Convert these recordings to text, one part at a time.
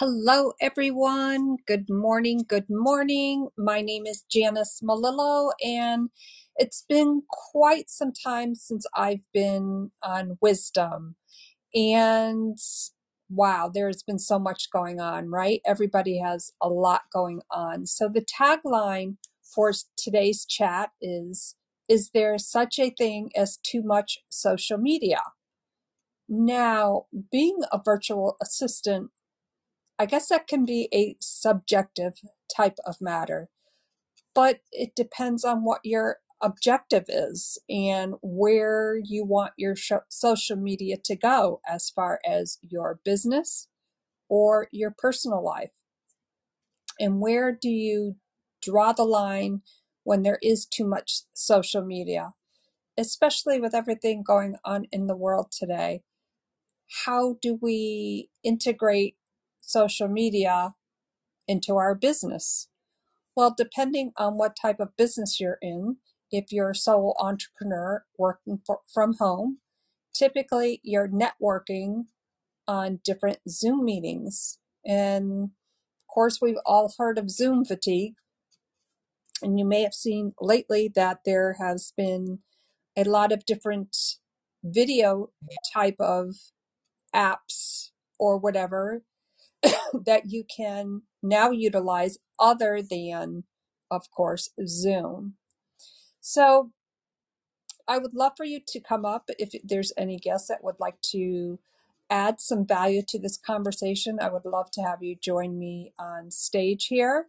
Hello, everyone. Good morning. Good morning. My name is Janice Melillo, and it's been quite some time since I've been on Wisdom. And wow, there's been so much going on, right? Everybody has a lot going on. So the tagline for today's chat is there such a thing as too much social media? Now, being a virtual assistant, I guess that can be a subjective type of matter, but it depends on what your objective is and where you want your social media to go as far as your business or your personal life. And where do you draw the line when there is too much social media, especially with everything going on in the world today? How do we integrate social media into our business? Well, depending on what type of business you're in, if you're a sole entrepreneur working from home, typically you're networking on different Zoom meetings. And of course, we've all heard of Zoom fatigue. And you may have seen lately that there has been a lot of different video type of apps or whatever that you can now utilize other than, of course, Zoom. So I would love for you to come up if there's any guests that would like to add some value to this conversation. I would love to have you join me on stage here.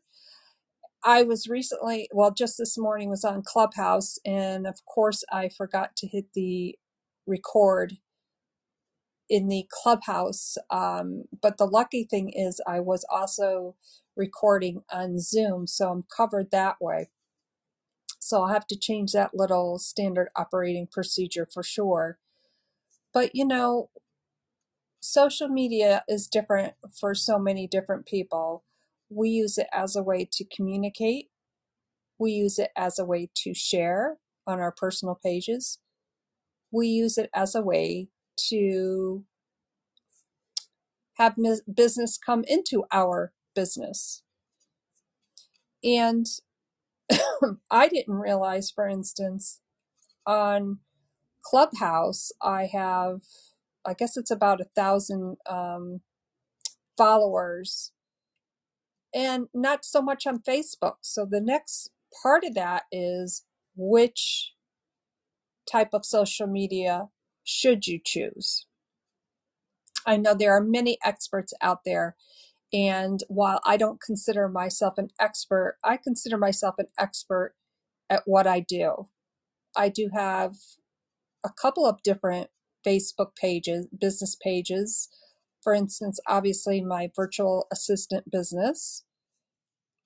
I was recently, well, just this morning was on Clubhouse, and of course I forgot to hit the record in the Clubhouse, but the lucky thing is I was also recording on Zoom, so I'm covered that way. So I'll have to change that little standard operating procedure for sure. But you know, social media is different for so many different people. We use it as a way to communicate. We use it as a way to share on our personal pages. We use it as a way to have business come into our business. And I didn't realize, for instance, on Clubhouse, I have, I guess it's about 1,000 followers. And not so much on Facebook. So the next part of that is which type of social media should you choose? I know there are many experts out there. And while I don't consider myself an expert, I consider myself an expert at what I do. I do have a couple of different Facebook pages, business pages. For instance, obviously my virtual assistant business,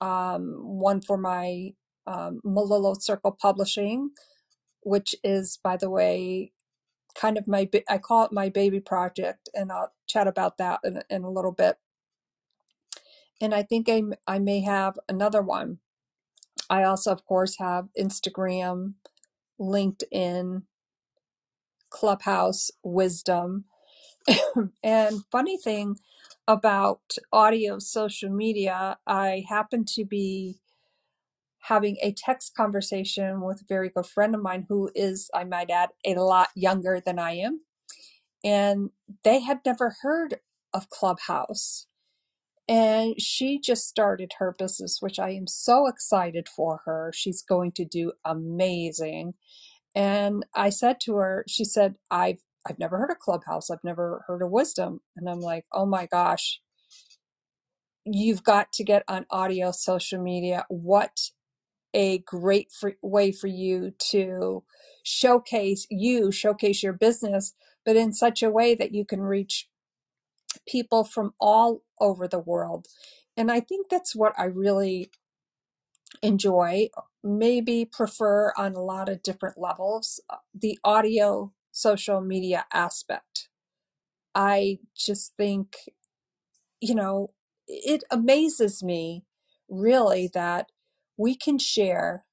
one for my Melillo Circle Publishing, which is, by the way, kind of my, I call it my baby project, and I'll chat about that in a little bit. And I think I may have another one. I also, of course, have Instagram, LinkedIn, Clubhouse, Wisdom. And funny thing about audio social media, I happen to be having a text conversation with a very good friend of mine who is, I might add, a lot younger than I am. And they had never heard of Clubhouse. And she just started her business, which I am so excited for her. She's going to do amazing. And I said to her, she said, I've never heard of Clubhouse. I've never heard of Wisdom. And I'm like, oh my gosh, you've got to get on audio social media. What a great way for you to showcase your business, but in such a way that you can reach people from all over the world. And I think that's what I really enjoy, maybe prefer on a lot of different levels, the audio social media aspect. I just think, you know, it amazes me really that we can share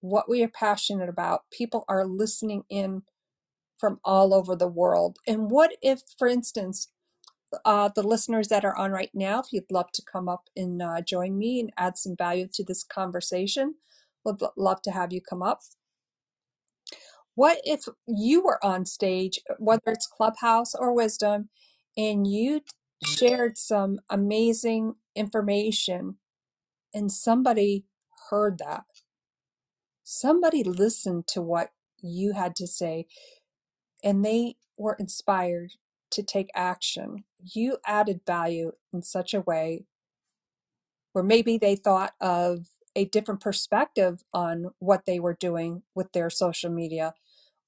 what we are passionate about. People are listening in from all over the world. And what if, for instance, the listeners that are on right now, if you'd love to come up and join me and add some value to this conversation, would love to have you come up. What if you were on stage, whether it's Clubhouse or Wisdom, and you shared some amazing information and somebody heard that? Somebody listened to what you had to say and they were inspired to take action. You added value in such a way where maybe they thought of a different perspective on what they were doing with their social media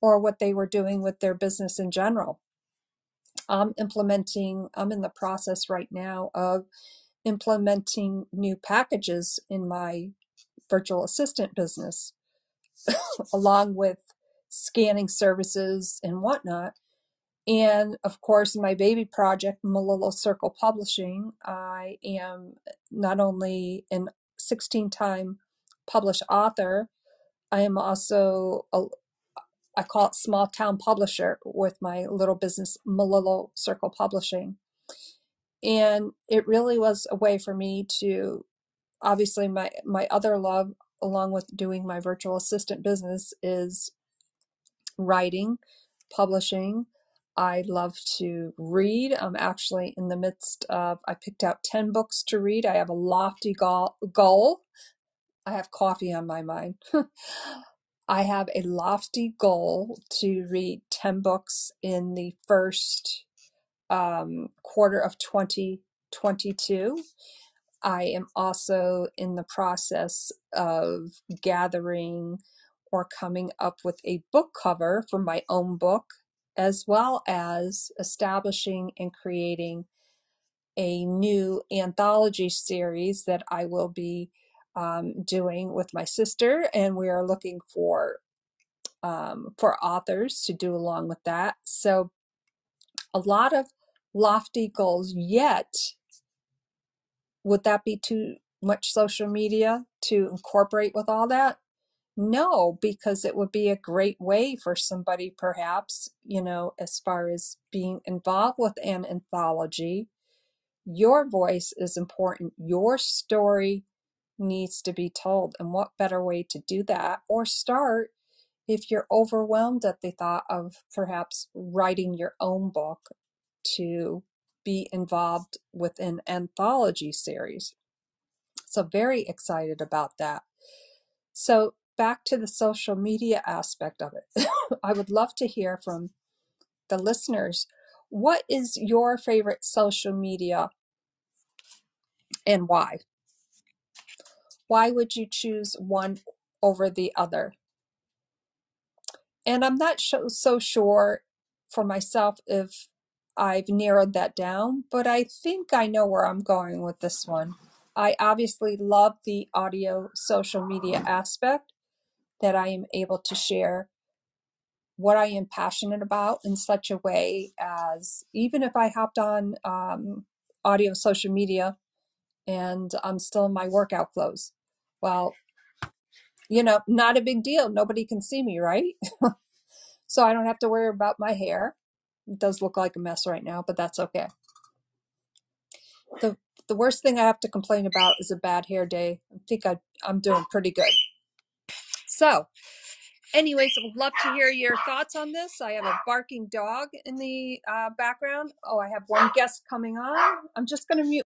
or what they were doing with their business in general. I'm in the process right now of implementing new packages in my virtual assistant business, along with scanning services and whatnot. And of course, my baby project, Melillo Circle Publishing, I am not only an 16-time published author, I am also I call it small town publisher with my little business, Melillo Circle Publishing. And it really was a way for me to, obviously my other love, along with doing my virtual assistant business, is writing, publishing. I love to read. I'm actually in the midst of, I picked out 10 books to read. I have a lofty goal. I have coffee on my mind. I have a lofty goal to read 10 books in the first quarter of 2022. I am also in the process of gathering or coming up with a book cover for my own book, as well as establishing and creating a new anthology series that I will be doing with my sister, and we are looking for authors to do along with that. So a lot of lofty goals, yet would that be too much social media to incorporate with all that? No, because it would be a great way for somebody, perhaps, you know, as far as being involved with an anthology. Your voice is important. Your story needs to be told. And what better way to do that or start if you're overwhelmed at the thought of perhaps writing your own book, to be involved with an anthology series. So very excited about that. So back to the social media aspect of it. I would love to hear from the listeners. What is your favorite social media and why? Why would you choose one over the other? And I'm not so sure for myself if I've narrowed that down, but I think I know where I'm going with this one. I obviously love the audio social media aspect, that I am able to share what I am passionate about in such a way as, even if I hopped on audio social media and I'm still in my workout clothes, well, you know, not a big deal. Nobody can see me, right? So I don't have to worry about my hair. It does look like a mess right now, but that's okay. The worst thing I have to complain about is a bad hair day. I think I'm doing pretty good. So anyways, I would love to hear your thoughts on this. I have a barking dog in the background. Oh, I have one guest coming on. I'm just going to mute.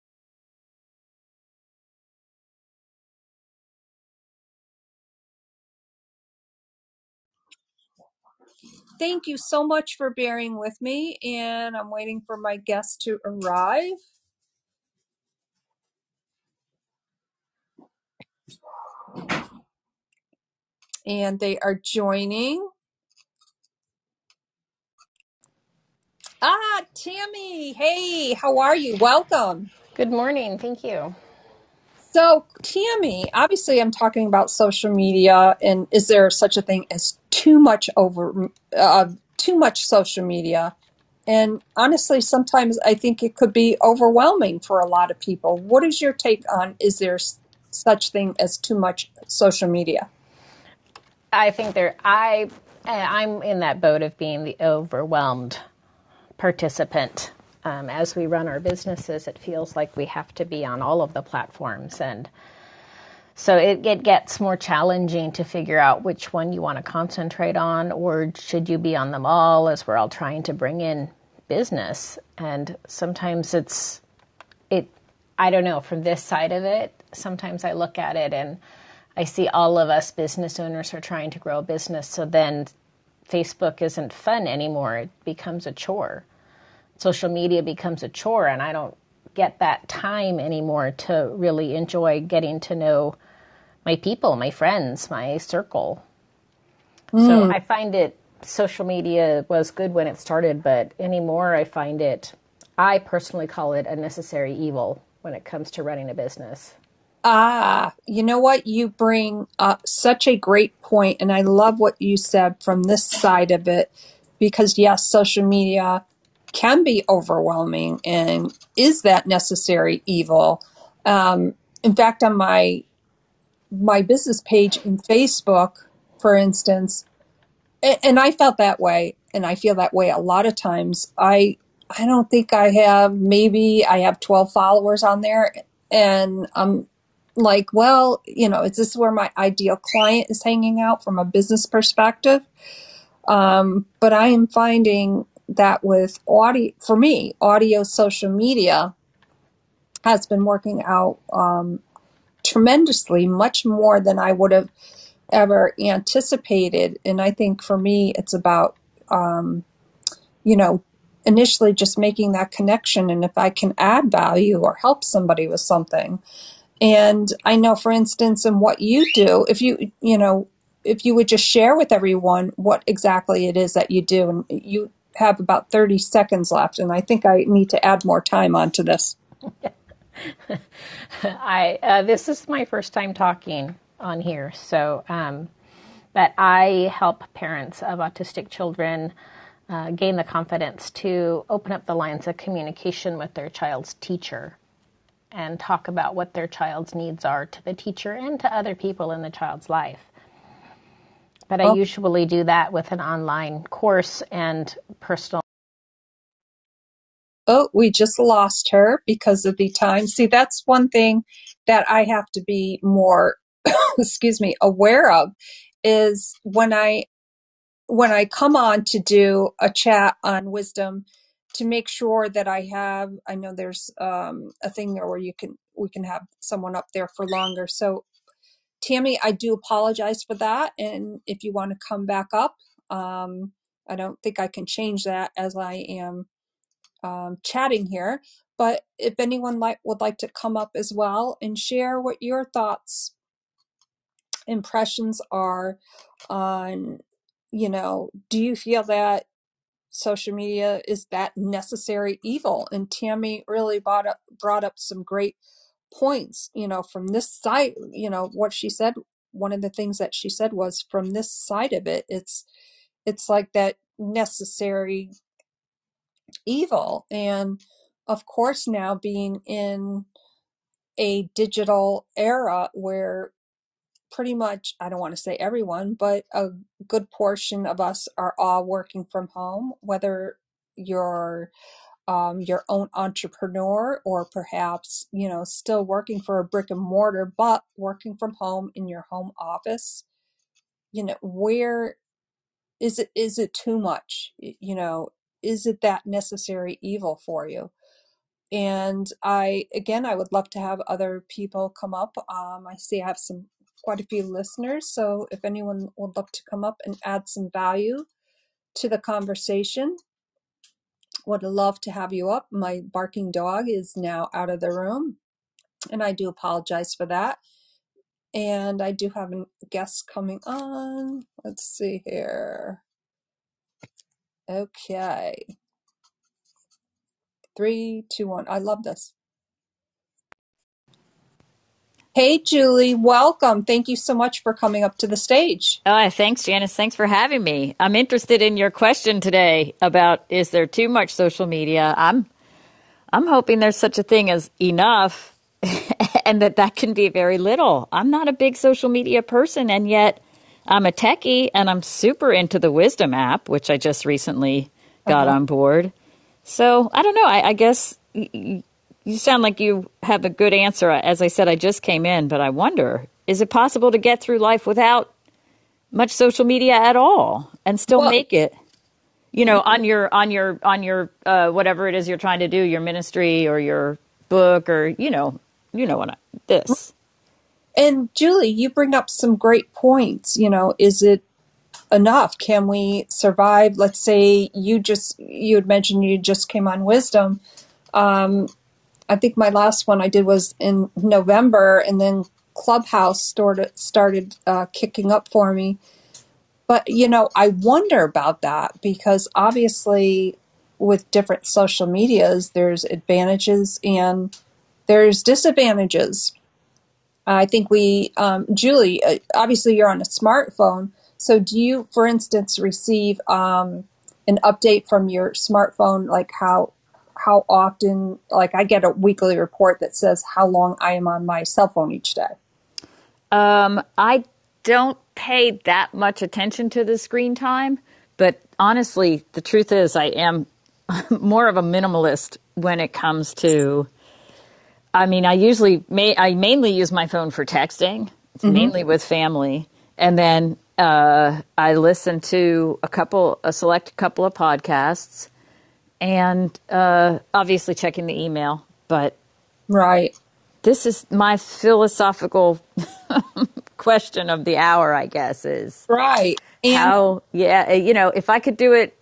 Thank you so much for bearing with me, and I'm waiting for my guest to arrive. And they are joining. Ah, Tammy. Hey, how are you? Welcome. Good morning. Thank you. So, Tammy, obviously I'm talking about social media, and is there such a thing as too much social media? And honestly, sometimes I think it could be overwhelming for a lot of people. What is your take on, is there such thing as too much social media? I think I'm in that boat of being the overwhelmed participant. As we run our businesses, it feels like we have to be on all of the platforms. And so it gets more challenging to figure out which one you want to concentrate on, or should you be on them all, as we're all trying to bring in business. And sometimes I don't know, from this side of it, sometimes I look at it and I see all of us business owners are trying to grow a business. So then Facebook isn't fun anymore. It becomes a chore. Social media becomes a chore, and I don't get that time anymore to really enjoy getting to know my people, my friends, my circle. So I find it, social media was good when it started, but anymore I find it, I personally call it a necessary evil when it comes to running a business. You know what? You bring up such a great point, and I love what you said from this side of it, because yes, social media can be overwhelming and is that necessary evil. In fact, on my business page in Facebook, for instance, and I felt that way, and I feel that way a lot of times. I don't think I have, maybe I have 12 followers on there, and I'm like, well, you know, is this where my ideal client is hanging out from a business perspective? But I am finding that with audio, for me, audio social media has been working out tremendously, much more than I would have ever anticipated. And I think for me, it's about, you know, initially just making that connection. And if I can add value or help somebody with something. And I know, for instance, in what you do, if you would just share with everyone what exactly it is that you do, and you have about 30 seconds left, and I think I need to add more time onto this. This is my first time talking on here, so but I help parents of autistic children gain the confidence to open up the lines of communication with their child's teacher, and talk about what their child's needs are to the teacher and to other people in the child's life. But I usually do that with an online course and personal. Oh, we just lost her because of the time. See, that's one thing that I have to be more, aware of, is when I come on to do a chat on wisdom, to make sure that I know there's a thing there where we can have someone up there for longer. So Tammy, I do apologize for that. And if you want to come back up, I don't think I can change that as I am chatting here. But if anyone would like to come up as well and share what your thoughts, impressions are on, you know, do you feel that social media is that necessary evil? And Tammy really brought up some great points, you know, from this side, you know, what she said, one of the things that she said was, from this side of it, it's like that necessary evil. And of course, now being in a digital era where pretty much, I don't want to say everyone, but a good portion of us are all working from home, whether you're your own entrepreneur or perhaps, you know, still working for a brick and mortar, but working from home in your home office. You know, where is it? Is it too much? You know, is it that necessary evil for you? And I would love to have other people come up. I see I have quite a few listeners. So if anyone would love to come up and add some value to the conversation, would love to have you up. My barking dog is now out of the room, and I do apologize for that. And I do have a guest coming on. Let's see here. Okay. 3, 2, 1. I love this. Hey, Julie, welcome. Thank you so much for coming up to the stage. Thanks, Janice. Thanks for having me. I'm interested in your question today about, is there too much social media? I'm hoping there's such a thing as enough and that can be very little. I'm not a big social media person, and yet I'm a techie, and I'm super into the Wisdom app, which I just recently got on board. So I don't know. I guess you sound like you have a good answer. As I said, I just came in, but I wonder, is it possible to get through life without much social media at all and still make it, you know, on your whatever it is you're trying to do, your ministry or your book or, you know, what this. And Julie, you bring up some great points. You know, is it enough? Can we survive? Let's say you had mentioned you just came on Wisdom. I think my last one I did was in November, and then Clubhouse started kicking up for me. But, you know, I wonder about that, because obviously with different social medias, there's advantages and there's disadvantages. I think Julie, obviously you're on a smartphone. So do you, for instance, receive an update from your smartphone, like how often, like I get a weekly report that says how long I am on my cell phone each day? I don't pay that much attention to the screen time, but honestly, the truth is I am more of a minimalist when it comes to, I mean, I mainly use my phone for texting, mm-hmm. mainly with family. And then I listen to a select couple of podcasts, and obviously checking the email, but right. This is my philosophical question of the hour, I guess, is right. And how, yeah, you know, if I could do it,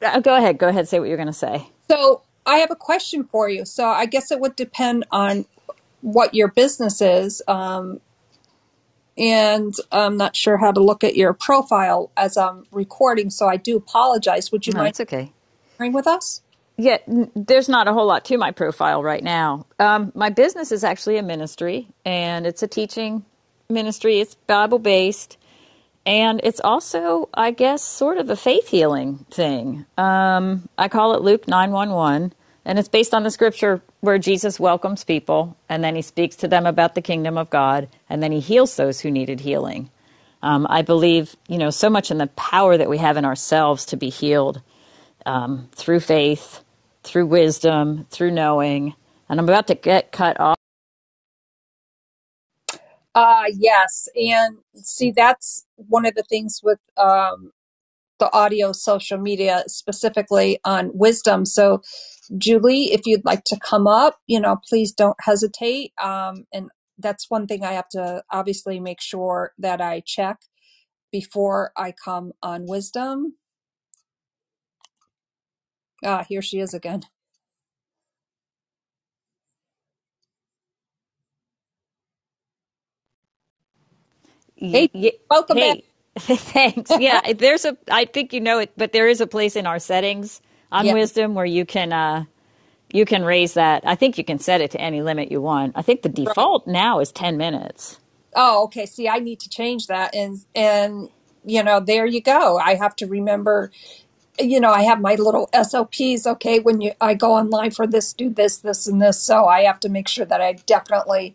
go ahead, say what you're going to say. So I have a question for you. So I guess it would depend on what your business is. And I'm not sure how to look at your profile as I'm recording, so I do apologize. Would you mind? It's okay. Sharing with us? Yeah, there's not a whole lot to my profile right now. My business is actually a ministry, and it's a teaching ministry. It's Bible-based, and it's also, I guess, sort of a faith healing thing. I call it Luke 9-1-1, and it's based on the scripture where Jesus welcomes people, and then he speaks to them about the kingdom of God, and then he heals those who needed healing. I believe, you know, so much in the power that we have in ourselves to be healed through faith, through wisdom, through knowing. And I'm about to get cut off. Yes, and see, that's one of the things with the audio social media, specifically on Wisdom. So Julie, if you'd like to come up, you know, please don't hesitate. And that's one thing I have to obviously make sure that I check before I come on Wisdom. Ah, here she is again. Hey, welcome back. Thanks. Yeah, I think you know it, but there is a place in our settings on Wisdom where you can raise that. I think you can set it to any limit you want. I think the default now is 10 minutes. Oh, okay. See, I need to change that. And, you know, there you go. I have to remember, you know, I have my little SOPs. Okay. When I go online for this, do this, this, and this. So I have to make sure that I definitely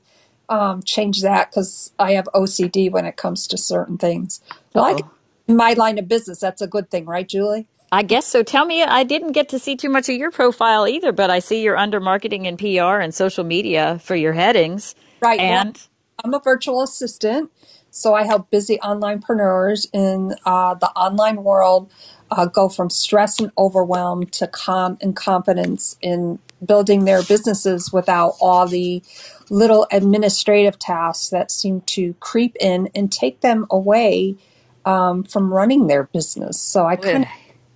change that, because I have OCD when it comes to certain things. Like my line of business, that's a good thing, right, Julie? I guess so. Tell me, I didn't get to see too much of your profile either, but I see you're under marketing and PR and social media for your headings. Right. And I'm a virtual assistant, so I help busy onlinepreneurs in the online world go from stress and overwhelm to calm and confidence in building their businesses without all the little administrative tasks that seem to creep in and take them away from running their business. So I kind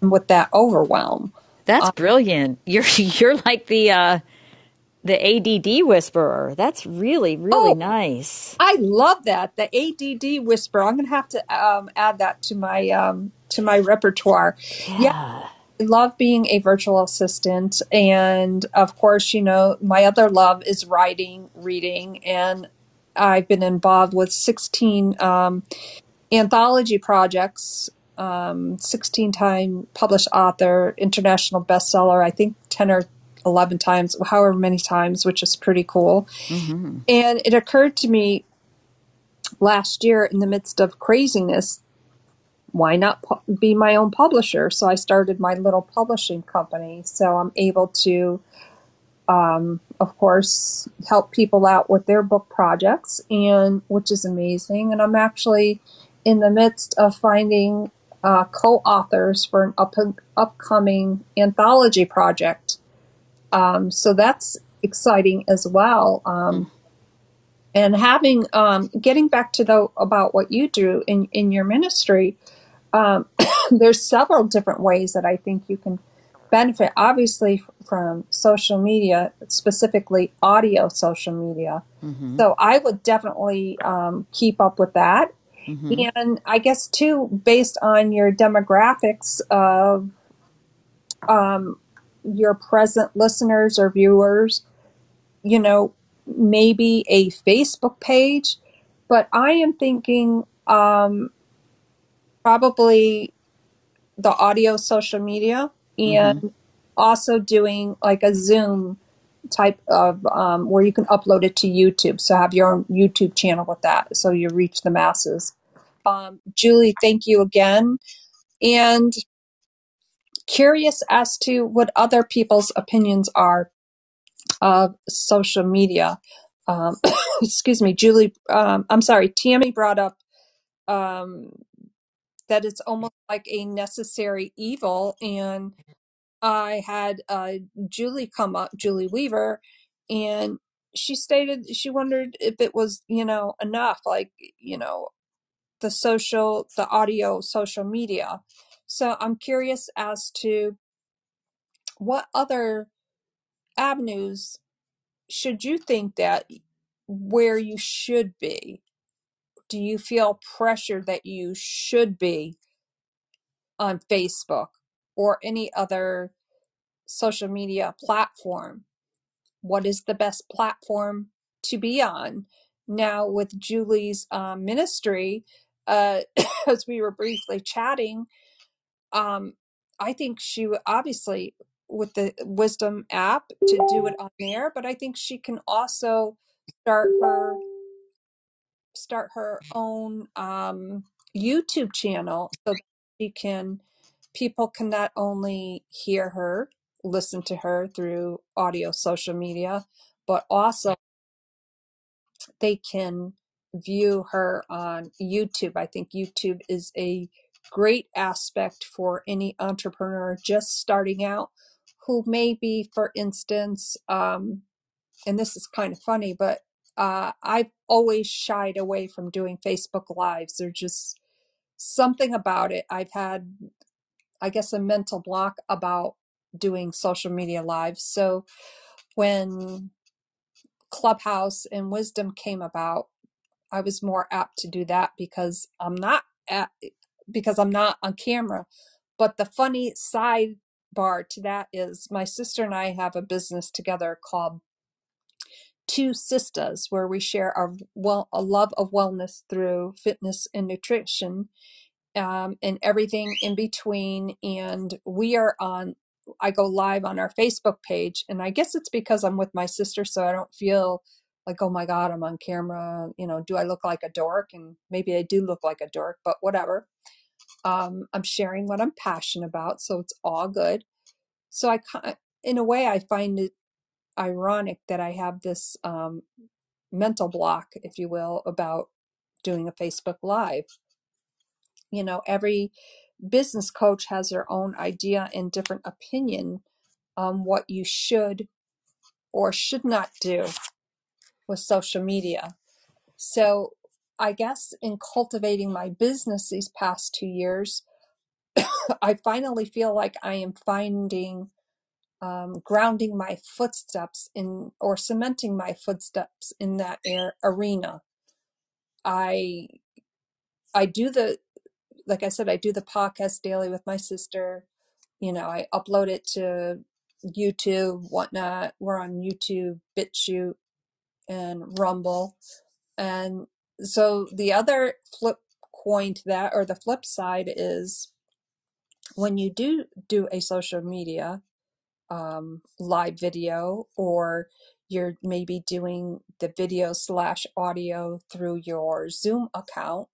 of with that overwhelm. That's brilliant. You're like the ADD whisperer. That's really, really nice. I love that. The ADD whisperer. I'm going to have to add that to my repertoire. Yeah. I love being a virtual assistant. And of course, you know, my other love is writing, reading, and I've been involved with 16 anthology projects, 16-time published author, international bestseller, I think 10 or 11 times, however many times, which is pretty cool. Mm-hmm. And it occurred to me last year in the midst of craziness why not be my own publisher? So I started my little publishing company. So I'm able to, of course, help people out with their book projects, and which is amazing. And I'm actually in the midst of finding co-authors for an upcoming anthology project. So that's exciting as well. And having, getting back to about what you do in your ministry, there's several different ways that I think you can benefit, obviously from social media, specifically audio social media. Mm-hmm. So I would definitely keep up with that. Mm-hmm. And I guess too, based on your demographics of your present listeners or viewers, you know, maybe a Facebook page, but I am thinking probably the audio social media, and mm-hmm. also doing like a Zoom type of where you can upload it to YouTube. So have your own YouTube channel with that, so you reach the masses. Julie, thank you again. And curious as to what other people's opinions are of social media. Excuse me, Julie, I'm sorry, Tammy brought up that it's almost like a necessary evil. And I had Julie come up, Julie Weaver, and she stated she wondered if it was, you know, enough, like, you know, the audio social media. So I'm curious as to what other avenues should you think that where you should be? Do you feel pressure that you should be on Facebook or any other social media platform? What is the best platform to be on? Now with Julie's ministry, as we were briefly chatting, I think she obviously with the Wisdom app to do it on there, but I think she can also start her own YouTube channel, so that people can not only hear her, listen to her through audio social media, but also they can view her on YouTube. I think YouTube is a great aspect for any entrepreneur just starting out, who may be, for instance, and this is kind of funny, but I've always shied away from doing Facebook Lives. There's just something about it. I've had, I guess, a mental block about doing social media lives. So when Clubhouse and Wisdom came about, I was more apt to do that because I'm not on camera. But the funny sidebar to that is my sister and I have a business together called Two Sistas, where we share a love of wellness through fitness and nutrition, and everything in between. And I go live on our Facebook page, and I guess it's because I'm with my sister, so I don't feel like, oh my God, I'm on camera, you know, do I look like a dork? And maybe I do look like a dork, but whatever. I'm sharing what I'm passionate about, so it's all good. So in a way, I find it ironic that I have this mental block, if you will, about doing a Facebook Live. You know, every business coach has their own idea and different opinion on what you should or should not do with social media. So I guess in cultivating my business these past 2 years, I finally feel like I am finding grounding my footsteps in, or cementing my footsteps in that arena. I do the podcast daily with my sister. You know, I upload it to YouTube, whatnot. We're on YouTube, BitChute, and Rumble. And so the other flip coin to that, or the flip side, is when you do a social media live video, or you're maybe doing the video / audio through your Zoom account,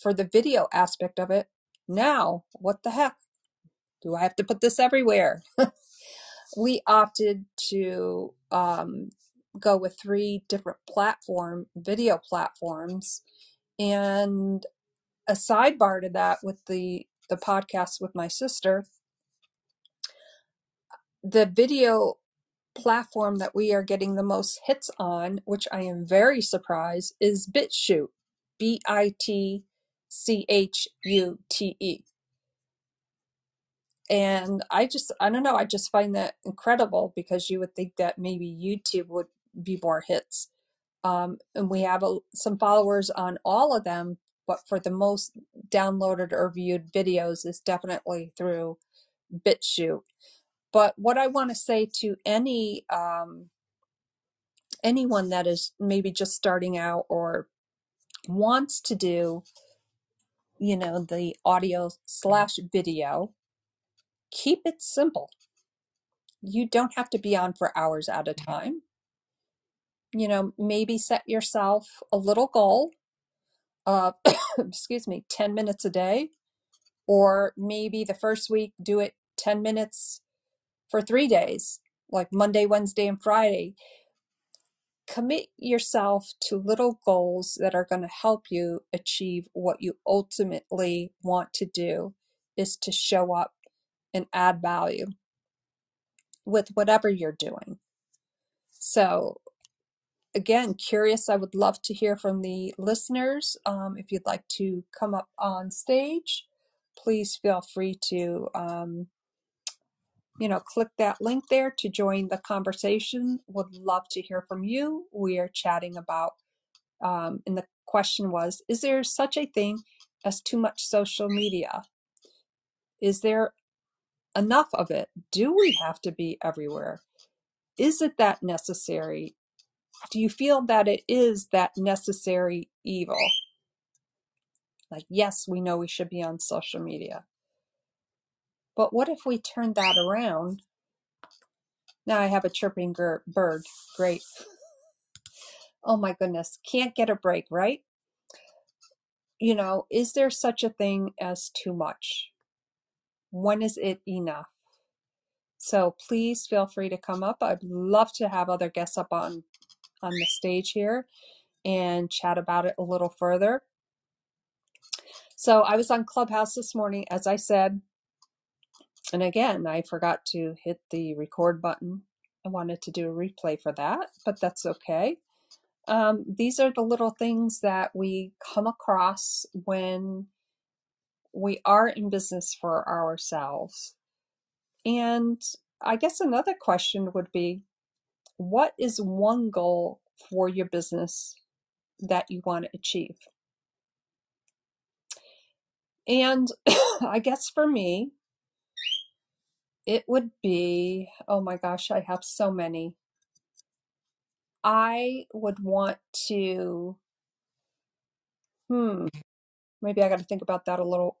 for the video aspect of it. Now, what the heck? Do I have to put this everywhere? We opted to go with 3 different video platforms, and a sidebar to that with the podcast with my sister, the video platform that we are getting the most hits on, which I am very surprised, is BitChute, BitChute. And I don't know, I just find that incredible, because you would think that maybe YouTube would be more hits. And we have some followers on all of them, but for the most downloaded or viewed videos is definitely through BitChute. But what I want to say to anyone that is maybe just starting out or wants to do, you know, the audio/video, keep it simple. You don't have to be on for hours at a time. You know, maybe set yourself a little goal of, excuse me, 10 minutes a day, or maybe the first week do it 10 minutes for 3 days, like Monday, Wednesday, and Friday. Commit yourself to little goals that are going to help you achieve what you ultimately want to do, is to show up and add value with whatever you're doing. So again, curious, I would love to hear from the listeners. If you'd like to come up on stage, please feel free to you know, click that link there to join the conversation. Would love to hear from you. We are chatting about, and the question was, is there such a thing as too much social media? Is there enough of it? Do we have to be everywhere? Is it that necessary? Do you feel that it is that necessary evil? Like, yes, we know we should be on social media, but what if we turn that around? Now I have a chirping bird. Great. Oh my goodness. Can't get a break, right? You know, is there such a thing as too much? When is it enough? So please feel free to come up. I'd love to have other guests up on the stage here and chat about it a little further. So I was on Clubhouse this morning, as I said. And again, I forgot to hit the record button. I wanted to do a replay for that, but that's okay. These are the little things that we come across when we are in business for ourselves. And I guess another question would be, what is one goal for your business that you want to achieve? And I guess for me, it would be, oh my gosh, I have so many. I would want to, maybe I got to think about that a little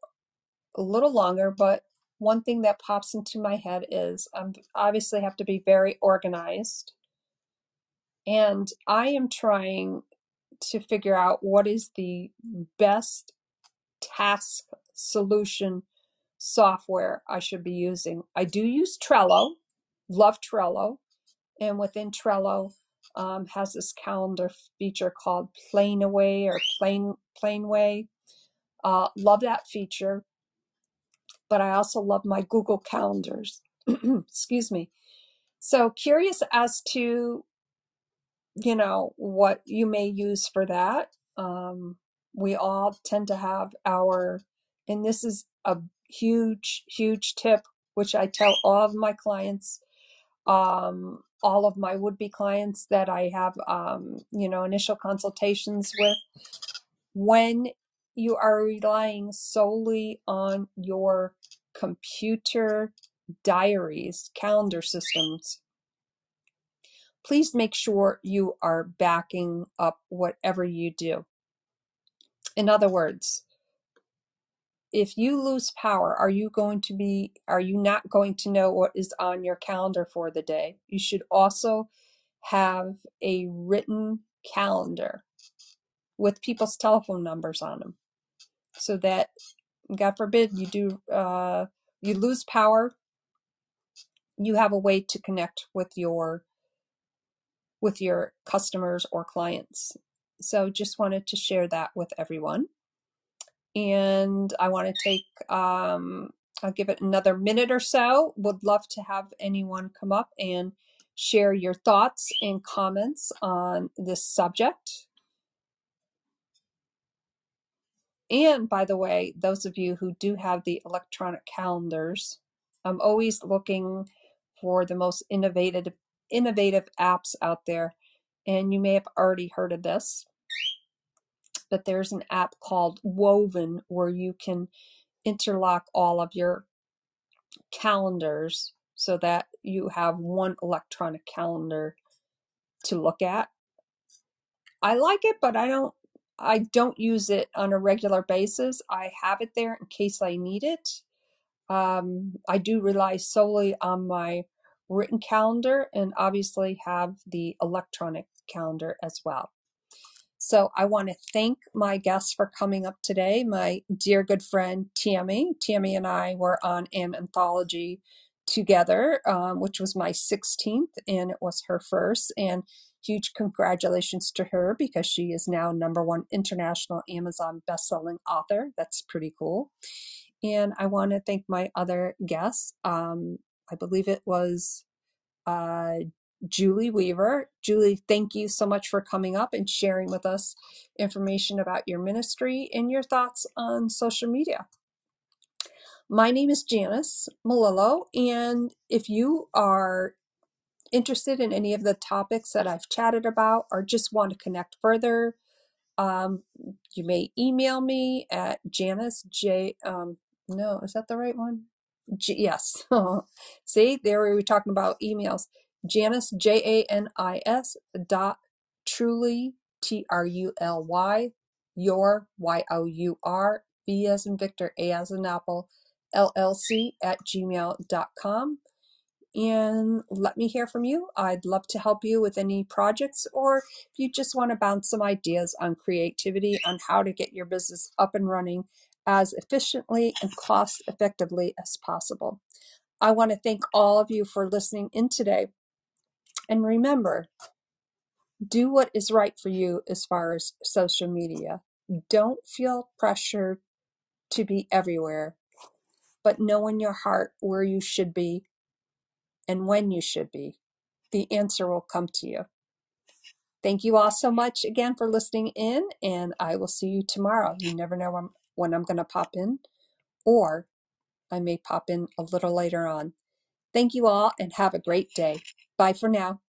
longer, but one thing that pops into my head is I obviously have to be very organized, and I am trying to figure out what is the best task solution software I should be using. I do use Trello, love Trello, and within Trello has this calendar feature called Planaway or Planaway. Love that feature, but I also love my Google calendars. Excuse me. So curious as to, you know, what you may use for that. We all tend to have our, and this is a huge tip, which I tell all of my clients, all of my would-be clients that I have, you know, initial consultations with. When you are relying solely on your computer diaries, calendar systems, please make sure you are backing up whatever you do. In other words, if you lose power, are you not going to know what is on your calendar for the day? You should also have a written calendar with people's telephone numbers on them. so that, God forbid, you do, you lose power, you have a way to connect with your customers or clients. So just wanted to share that with everyone. And I want to take, I'll give it another minute or so. Would love to have anyone come up and share your thoughts and comments on this subject. And by the way, those of you who do have the electronic calendars, I'm always looking for the most innovative apps out there. And you may have already heard of this, but there's an app called Woven where you can interlock all of your calendars so that you have one electronic calendar to look at. I like it, but I don't use it on a regular basis. I have it there in case I need it. I do rely solely on my written calendar and obviously have the electronic calendar as well. So I want to thank my guests for coming up today. My dear good friend, Tammy. Tammy and I were on an anthology together, which was my 16th, and it was her first. And huge congratulations to her because she is now #1 international Amazon bestselling author. That's pretty cool. And I want to thank my other guests. I believe it was Julie Weaver. Julie, thank you so much for coming up and sharing with us information about your ministry and your thoughts on social media. My name is Janice Melillo, and if you are interested in any of the topics that I've chatted about or just want to connect further, you may email me at Janice J. No, is that the right one? Yes. See, there we were talking about emails. Janice, Janis .truly, Truly, your, Your, V as in Victor, A as in Apple, LLC @gmail.com. And let me hear from you. I'd love to help you with any projects, or if you just want to bounce some ideas on creativity, on how to get your business up and running as efficiently and cost effectively as possible. I want to thank all of you for listening in today. And remember, do what is right for you as far as social media. Don't feel pressured to be everywhere, but know in your heart where you should be and when you should be. The answer will come to you. Thank you all so much again for listening in, and I will see you tomorrow. You never know when I'm going to pop in, or I may pop in a little later on. Thank you all and have a great day. Bye for now.